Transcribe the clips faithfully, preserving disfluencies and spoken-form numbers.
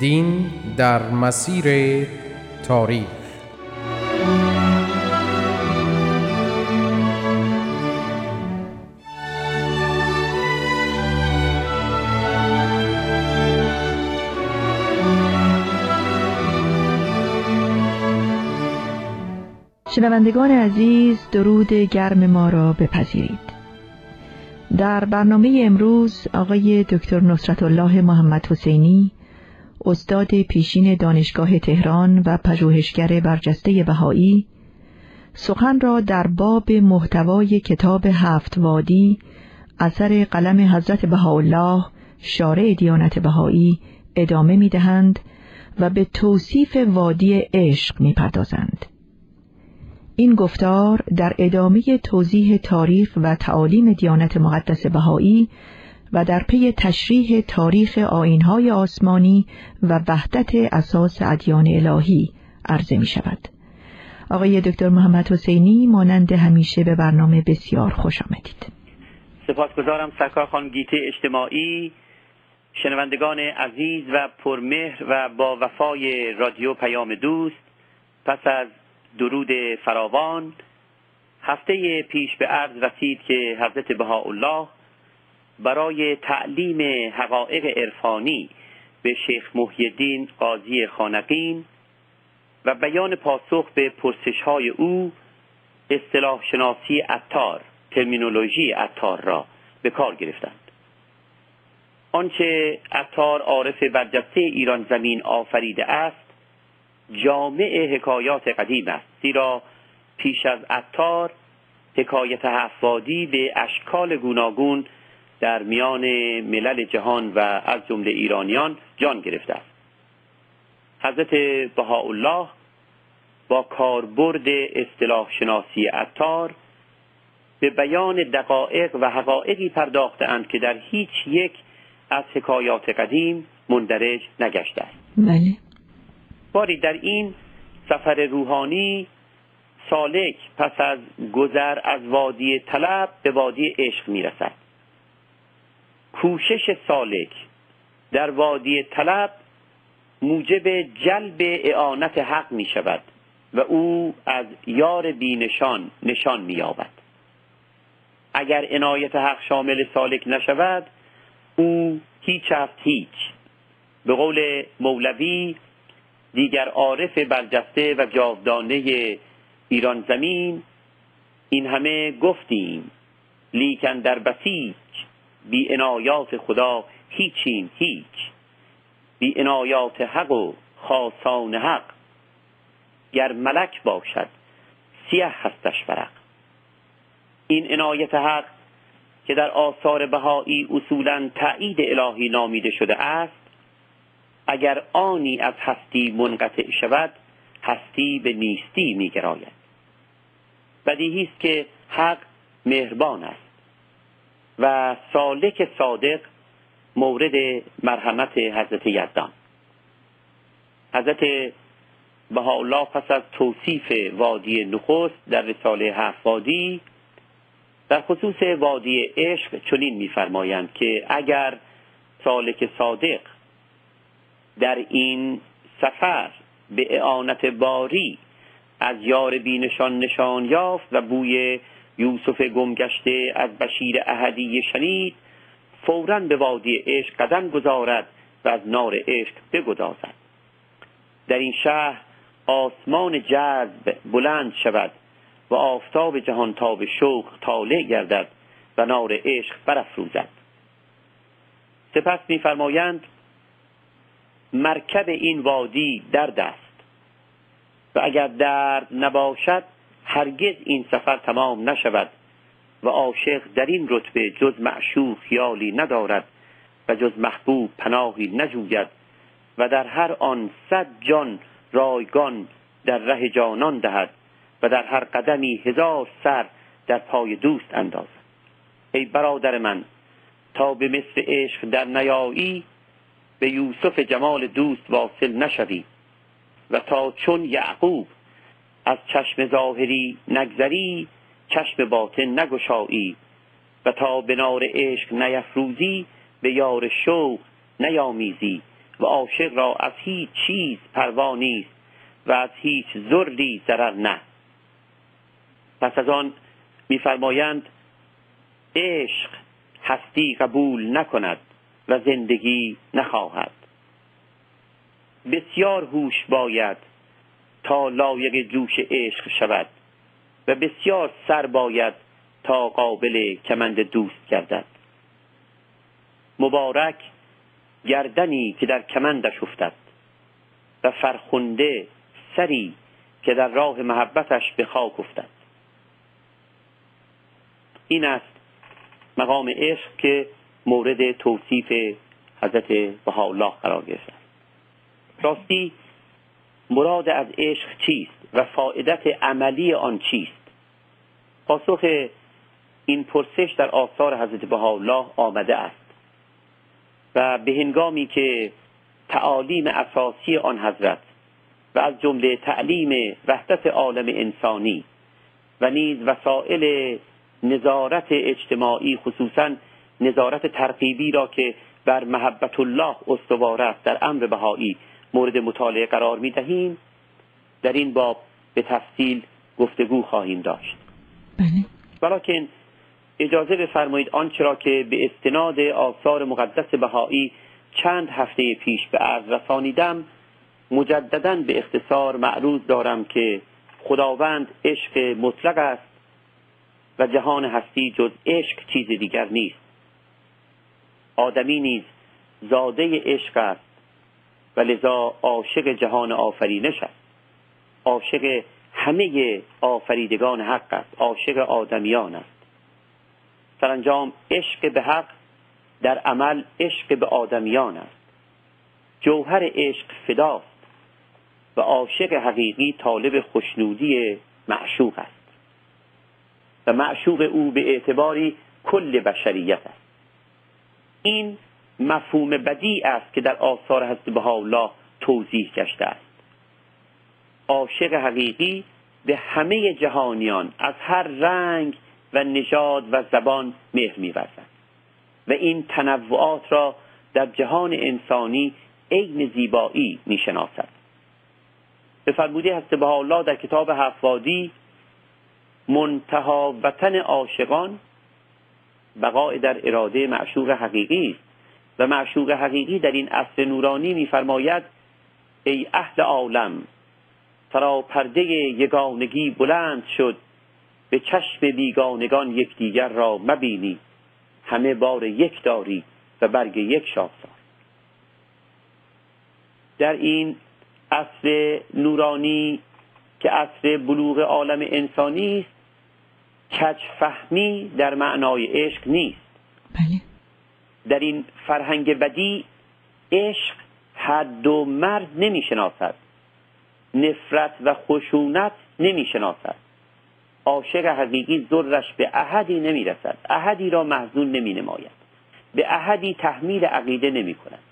دین در مسیر تاریخ. شنوندگان عزیز، درود گرم ما را بپذیرید. در برنامه امروز آقای دکتر نصرت الله محمد حسینی، استاد پیشین دانشگاه تهران و پژوهشگر برجسته بهایی، سخن را در باب محتوای کتاب هفت وادی اثر قلم حضرت بهاءالله شارع دیانت بهایی ادامه می‌دهند و به توصیف وادی عشق می‌پردازند. این گفتار در ادامه توضیح تاریخ و تعالیم دیانت مقدس بهایی و در پی تشریح تاریخ آیین‌های آسمانی و وحدت اساس ادیان الهی عرضه می‌شود. آقای دکتر محمد حسینی، مانند همیشه به برنامه بسیار خوش آمدید. سپاسگزارم سرکار خانم گیتی اجتماعی. شنوندگان عزیز و پرمهر و با وفای رادیو پیام دوست، پس از درود فراوان، هفته پیش به عرض رسید که حضرت بهاءالله برای تعلیم حقایق عرفانی به شیخ محی الدین قاضی خانقین و بیان پاسخ به پرسش‌های او اصطلاح شناسی عطار، ترمینولوژی عطار را به کار گرفتند. آنچه عطار عارف برجسته ایران زمین آفریده است جامع حکایات قدیم است، زیرا پیش از عطار حکایت هفت وادی به اشکال گوناگون در میان ملل جهان و از جمله ایرانیان جان گرفته است. حضرت بهاءالله با کاربرد اصطلاح شناسی عطار به بیان دقایق و حقایقی پرداخته‌اند که در هیچ یک از حکایات قدیم مندرج نگشته است. بله. باری در این سفر روحانی، سالک پس از گذر از وادی طلب به وادی عشق میرسد. کوشش سالک در وادی طلب موجب جلب اعانت حق می شود و او از یار بی نشان نشان می یابد. اگر عنایت حق شامل سالک نشود، او هیچ از هیچ. به قول مولوی، دیگر عارف برجسته و جاودانه ایران زمین، این همه گفتیم لیکن در بسیج بی عنایات خدا هیچیم هیچ، بی عنایات حق و خاصان حق گر ملک باشد سیه هستش ورق. این عنایت حق که در آثار بهایی اصولاً تایید الهی نامیده شده است، اگر آنی از هستی منقطع شود، هستی به نیستی می‌گراید. بدیهی است که حق مهربان است و سالک صادق مورد مرحمت حضرت یزدان. حضرت بهاءالله پس از توصیف وادی نخست در رساله هفت وادی در خصوص وادی عشق چنین می‌فرمایند که اگر سالک صادق در این سفر به اعانت باری از یار بینشان نشان یافت و بوی یوسف گمگشته از بشیر احدی شنید، فوراً به وادی عشق قدم گذارد و از نار عشق بگدازد. در این شهر آسمان جذب بلند شود و آفتاب جهانتاب شوق طالع گردد و نار عشق برافروزد. سپس می‌فرمایند مرکب این وادی درد است و اگر درد نباشد هرگز این سفر تمام نشود و عاشق در این رتبه جز معشوق خیالی ندارد و جز محبوب پناهی نجوید و در هر آن صد جان رایگان در ره جانان دهد و در هر قدمی هزار سر در پای دوست اندازد. ای برادر من، تا به مثل عشق در نیایی، به یوسف جمال دوست واصل نشوی و تا چون یعقوب از چشم ظاهری نگذری، چشم باطن نگشایی و تا به نار عشق نیفروزی، به یار شوق نیامیزی و عاشق را از هیچ چیز پروا نیست و از هیچ ضری ضرر نه. پس از آن می‌فرمایند عشق هستی قبول نکند و زندگی نخواهد. بسیار هوش باید تا لایق جوش عشق شود و بسیار سر باید تا قابل کمند دوست گردد. مبارک گردنی که در کمندش افتد و فرخنده سری که در راه محبتش به خاک افتد. این است مقام عشق که مورد توصیف حضرت بهاءالله قرار گرفت. راستی مراد از عشق چیست و فائدت عملی آن چیست؟ پاسخ این پرسش در آثار حضرت بهاءالله آمده است و به هنگامی که تعالیم اساسی آن حضرت و از جمله تعلیم وحدت عالم انسانی و نیز وسائل نظارت اجتماعی، خصوصاً نظارت ترغیبی را که بر محبت الله استوار است در امر بهایی مورد مطالعه قرار می دهیم، در این باب به تفصیل گفتگو خواهیم داشت. ولیکن اجازه بفرمایید آنچه را که به استناد آثار مقدس بهایی چند هفته پیش به عرض رسانیدم مجدداً به اختصار معروض دارم که خداوند عشق مطلق است و جهان هستی جز عشق چیز دیگر نیست. آدمی نیز زاده عشق است و لذا عاشق جهان آفرینش است، عاشق همه آفریدگان حق است، عاشق آدمیان است. سرانجام عشق به حق در عمل عشق به آدمیان است. جوهر عشق فداست و عاشق حقیقی طالب خشنودی معشوق است و معشوق او به اعتباری کل بشریت است. این مفهوم بدیع است که در آثار حضرت بهاءالله توضیح گشته است. عاشق حقیقی به همه جهانیان از هر رنگ و نژاد و زبان مهر می‌ورزد و این تنوعات را در جهان انسانی عین زیبایی می‌شناسد. به فرموده حضرت بهاءالله در کتاب هفت‌وادی: منتها وطن عاشقان بقاء در اراده معشوق حقیقی است و معشوق حقیقی در این عصر نورانی می‌فرماید: ای اهل عالم، سراپرده یگانگی بلند شد، به چشم بیگانگان یکدیگر را مبینی، همه بار یک داری و برگ یک شاخسار. در این عصر نورانی که عصر بلوغ عالم انسانی است، کج فهمی در معنای عشق نیست. بله. در این فرهنگ بدی عشق حد و مرد نمی شناسد، نفرت و خشونت نمی شناسد. عاشق حقیقی ضرش به احدی نمی رسد، احدی را محزون نمی نماید، به احدی تحمیل عقیده نمی کند.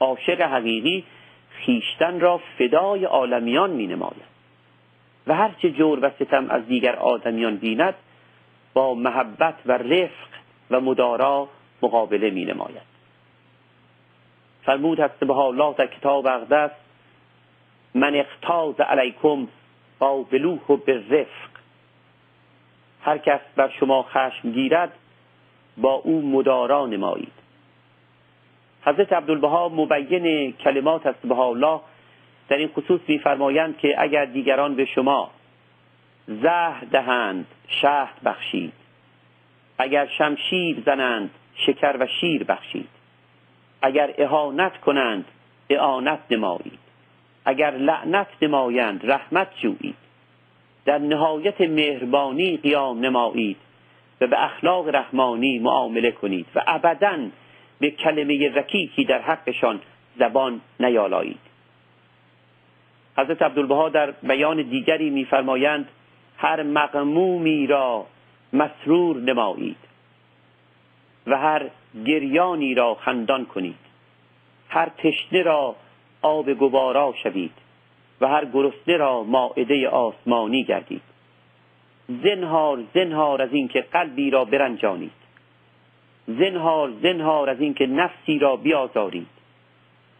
عاشق حقیقی خیشتن را فدای عالمیان می نماید و هرچه جور و ستم از دیگر آدمیان بیند با محبت و رفق و مدارا مقابله می نماید. فرمود حضرت بهاءالله در کتاب اقدس: من اقتاز علیکم قابلوه بالرفق. هر کس بر شما خشم گیرد با او مدارا نمایید. حضرت عبدالبها مبین کلمات حضرت بهاءالله در این خصوص می فرمایند که اگر دیگران به شما زهر دهند شهد بخشید، اگر شمشیر زنند شکر و شیر بخشید، اگر اهانت کنند اعانت نمایید، اگر لعنت نمایند رحمت جویید، در نهایت مهربانی قیام نمایید و به اخلاق رحمانی معامله کنید و ابداً به کلمه رکیکی در حقشان زبان نیالایید. حضرت عبدالبها در بیان دیگری می‌فرمایند هر مغمومی را مسرور نمایید و هر گریانی را خندان کنید، هر تشنه را آب گوارا شوید و هر گرسنه را مائده آسمانی گردید. زنهار زنهار از این که قلبی را برنجانید، زنهار زنهار از این که نفسی را بیازارید،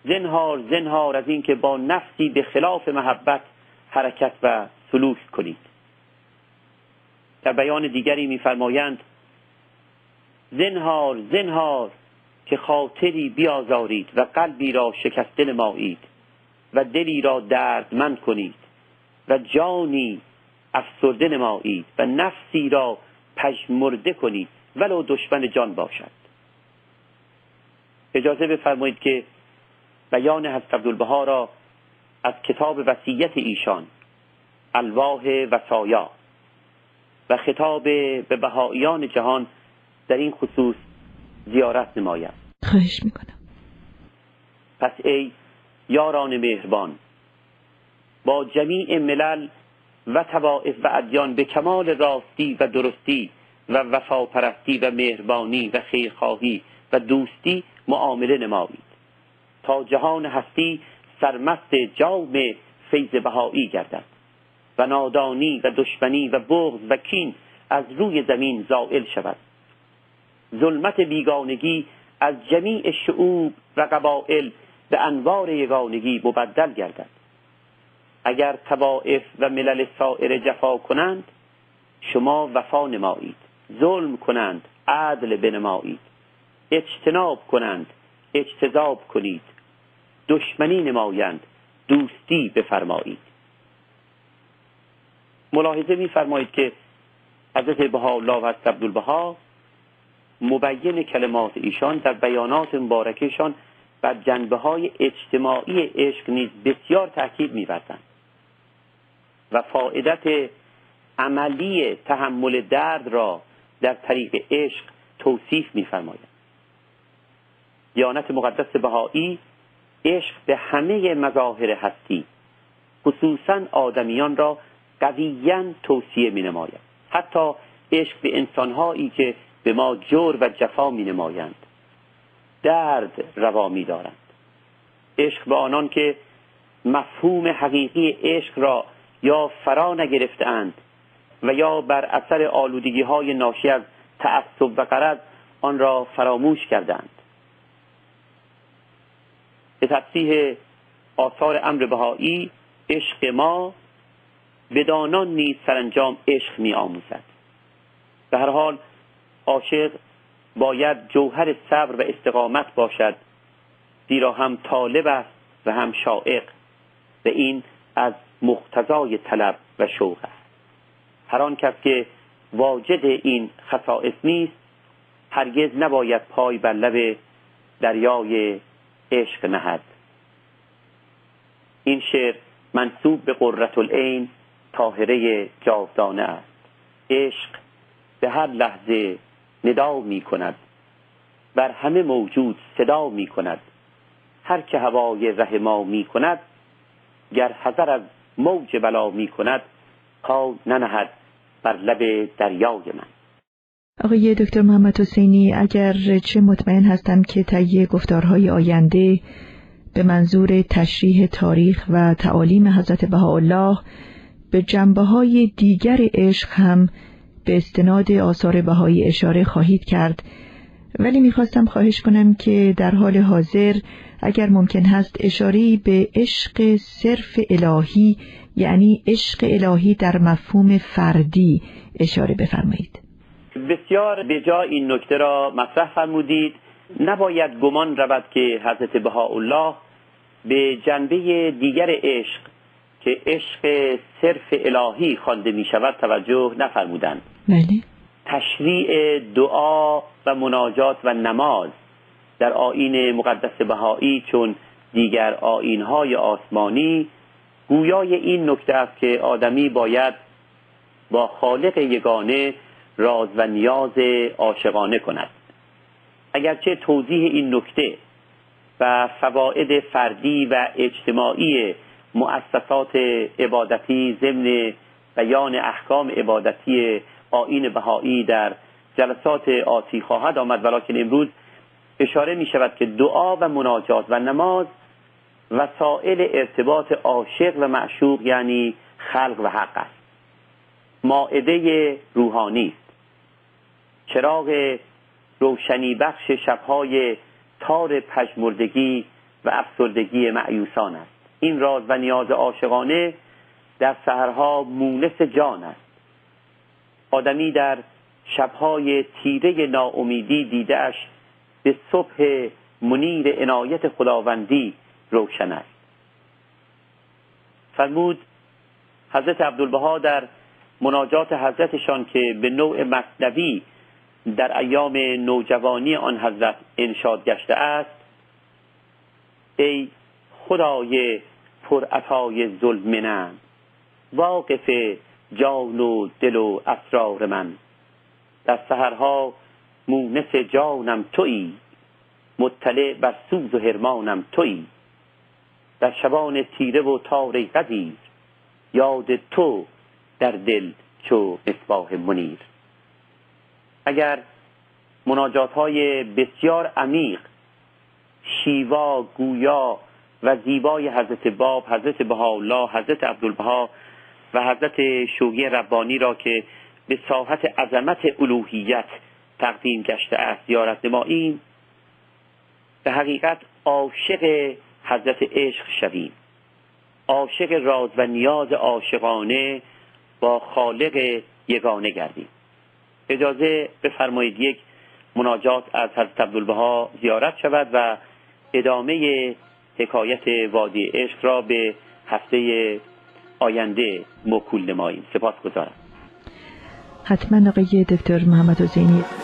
زنهار زنهار از این که با نفسی به خلاف محبت حرکت و سلوک کنید. در بیان دیگری می‌فرمایند زنهار زنهار که خاطری بیازارید و قلبی را شکسته نمایید و دلی را دردمند کنید و جانی افسرده نمایید و نفسی را پژمرده کنید ولو دشمن جان باشد. اجازه بفرمایید که بیان حضرت عبدالبها را از کتاب وصیت ایشان الواح وصایا و خطاب به بهائیان جهان در این خصوص زیارت نمایم. خواهش میکنم. پس ای یاران مهربان، با جمیع ملل و طوائف و ادیان به کمال راستی و درستی و وفاپرستی و مهربانی و خیرخواهی و دوستی معامله نمایید تا جهان هستی سرمست جام فیض بهایی گردد و نادانی و دشمنی و بغض و کین از روی زمین زائل شود. ظلمت بیگانگی از جمیع شعوب و قبائل به انوار یگانگی مبدل گردد. اگر طوائف و ملل سایر جفا کنند شما وفا نمایید، ظلم کنند عدل بنمایید، اجتناب کنند اجتذاب کنید، دشمنی نمایند دوستی بفرمایید. ملاحظه می‌فرمایید که حضرت بهاءالله و حضرت عبدالبها مبین کلمات ایشان در بیانات مبارکشان بر جنبه‌های اجتماعی عشق نیز بسیار تاکید می‌ورزند و فائدت عملی تحمل درد را در طریق عشق توصیف می‌فرمایند. دیانت مقدس بهایی عشق به همه مظاهر هستی خصوصاً آدمیان را قویاً توصیه می‌نماید، حتی عشق به انسان‌هایی که به ما جور و جفا می‌نمایند درد روا می‌دارند. عشق به آنان که مفهوم حقیقی عشق را یا فرا نگرفته‌اند و یا بر اثر آلودگی‌های ناشی از تعصب و غرض آن را فراموش کردند. به تصحیح آثار امر بهایی عشق ما بدانان نیز سرانجام عشق می آموزد. به هر حال عاشق باید جوهر صبر و استقامت باشد، زیرا هم طالب است و هم شائق و این از مقتضای طلب و شوق است. هر آن کس که واجد این خصائص نیست هرگز نباید پای بر لب دریای عشق نهد. این شعر منسوب به قرةالعین طاهره جاودانه است. عشق به هر لحظه ندا می کند، بر همه موجود صدا می کند، هر که هوای ره ما می کند، گر حذر از موج بلا می کند، پا ننهد بر لب دریای من. آقای دکتر محمد حسینی، اگر چه مطمئن هستم که طی گفتارهای آینده به منظور تشریح تاریخ و تعالیم حضرت بهاءالله به جنبه‌های دیگر عشق هم به استناد آثار بهایی اشاره خواهید کرد، ولی می‌خواستم خواهش کنم که در حال حاضر اگر ممکن هست اشاره‌ای به عشق صرف الهی، یعنی عشق الهی در مفهوم فردی، اشاره بفرمایید. بسیار به جای این نکته را مطرح فرمودید. نباید گمان رود که حضرت بهاءالله به جنبه دیگر عشق که عشق صرف الهی خوانده می شود توجه نفرمودند. بله. تشریع دعا و مناجات و نماز در آیین مقدس بهایی چون دیگر آیین‌های آسمانی گویای این نکته است که آدمی باید با خالق یگانه راز و نیاز عاشقانه کند. اگرچه توضیح این نکته و فواید فردی و اجتماعی مؤسسات عبادتی ضمن بیان احکام عبادتی آیین بهایی در جلسات آتی خواهد آمد، ولیکن امروز اشاره می شود که دعا و مناجات و نماز وسائل ارتباط عاشق و معشوق یعنی خلق و حق است، مائده روحانی است، چراغ روشنی بخش شبهای تار پژمردگی و افسردگی مأیوسان است. این راز و نیاز عاشقانه در سحرها مونس جان است. آدمی در شبهای تیره ناامیدی دیده‌اش به صبح منیر عنایت خداوندی روشن است. فرمود حضرت عبدالبها در مناجات حضرتشان که به نوع مصنوی در ایام نوجوانی آن حضرت انشاد گشته است: ای خدای پرعطای ظلم من، واقف جان و دل و اسرار من، در سحرها مونس جانم تویی، مطلع بر سوز و حرمانم تویی، در شبان تیره و تار قدیر، یاد تو در دل چو مصباح منیر. اگر مناجات‌های بسیار عمیق، شیوا، گویا و زیبای حضرت باب، حضرت بهاءالله، حضرت عبدالبها و حضرت شوقی ربانی را که به ساحت عظمت الوهیت تقدیم گشته است زیارت نماییم، به حقیقت عاشق حضرت عشق شویم، عاشق راز و نیاز عاشقانه با خالق یگانه گردیم. اجازه بفرمایید یک مناجات از حضرت عبدالبها زیارت شود و ادامه حکایت وادی عشق را به هفته آینده موکول نماییم. سپاسگزارم. حتما آقای دکتر محمد حسینی